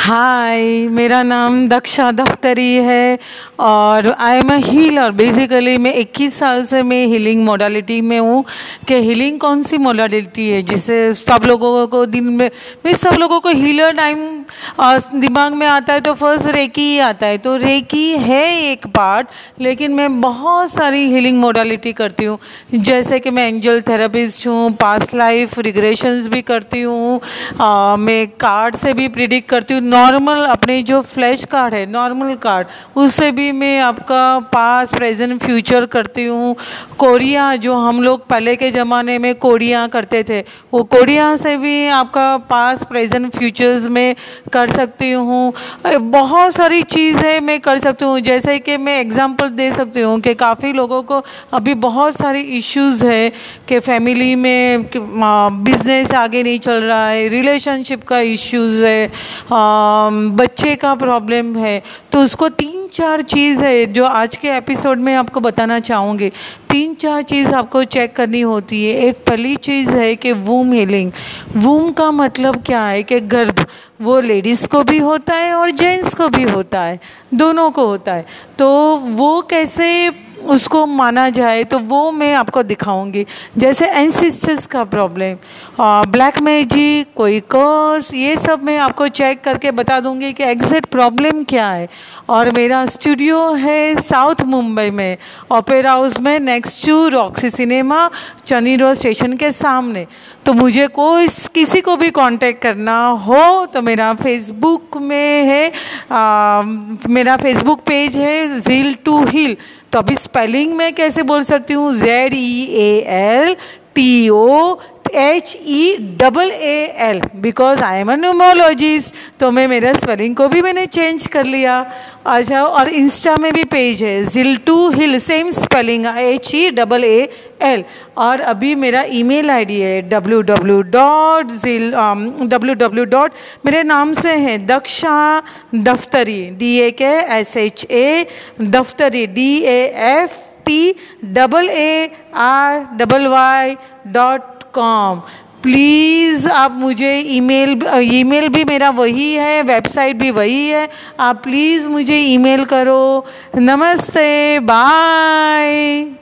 हाय, मेरा नाम दक्षा दफ्तरी है और I am a healer. Basically मैं 21 साल से मैं हीलिंग मोडालिटी में हूँ कि हीलिंग कौन सी मोडालिटी है जिसे सब लोगों को दिन में सब लोगों को हीलर टाइम दिमाग में आता है तो फर्स्ट रेकी ही आता है। तो रेकी है एक पार्ट, लेकिन मैं बहुत सारी हीलिंग मोडालिटी करती हूँ, जैसे कि मैं एंजल थेरापिस्ट हूँ, पास लाइफ रिग्रेशंस भी करती हूँ, मैं कार्ड से भी प्रिडिक्ट करती हूँ, नॉर्मल अपने जो फ्लैश कार्ड है नॉर्मल कार्ड उससे भी मैं आपका पास प्रेजेंट फ्यूचर करती हूँ। कोडिया जो हम लोग पहले के ज़माने में कोडिया करते थे, वो कोडिया से भी आपका पास प्रेजेंट फ्यूचर्स में कर सकती हूँ। बहुत सारी चीज़ें मैं कर सकती हूँ, जैसे कि मैं एग्जांपल दे सकती हूँ कि काफ़ी लोगों को अभी बहुत सारे इश्यूज़ है कि फैमिली में बिजनेस आगे नहीं चल रहा है, रिलेशनशिप का इश्यूज़ है, बच्चे का प्रॉब्लम है। तो उसको 3-4 चीज़ है जो आज के एपिसोड में आपको बताना चाहूँगी। 3-4 चीज़ आपको चेक करनी होती है। एक पहली चीज़ है कि वूम हीलिंग। वूम का मतलब क्या है कि गर्भ, वो लेडीज़ को भी होता है और जेंट्स को भी होता है, दोनों को होता है। तो वो कैसे उसको माना जाए तो वो मैं आपको दिखाऊंगी। जैसे एंसेस्टर्स का प्रॉब्लम, ब्लैक मैजिक, कोई कर्स, ये सब मैं आपको चेक करके बता दूंगी कि एग्जैक्ट प्रॉब्लम क्या है। और मेरा स्टूडियो है साउथ मुंबई में, ओपेरा हाउस में, next to Roxy cinema, Charni road station के सामने। तो मुझे कोई किसी को भी कांटेक्ट करना हो तो मेरा फेसबुक में है, मेरा फेसबुक पेज है ज़ील टू हील। तो अभी स्पेलिंग में कैसे बोल सकती हूँ, ZEALTOHEAL, because I am a numerologist. तो मेरा स्पेलिंग को भी मैंने चेंज कर लिया। अच्छा, और इंस्टा में भी पेज है zeal to heal, same spelling HEAL। और अभी मेरा ईमेल आईडी है www.zil मेरे नाम से है दक्षा दफ्तरी, DAKSHA दफ्तरी DAFTARRY.com। प्लीज़ आप मुझे ईमेल भी मेरा वही है, वेबसाइट भी वही है, आप प्लीज़ मुझे ईमेल करो। नमस्ते, बाय।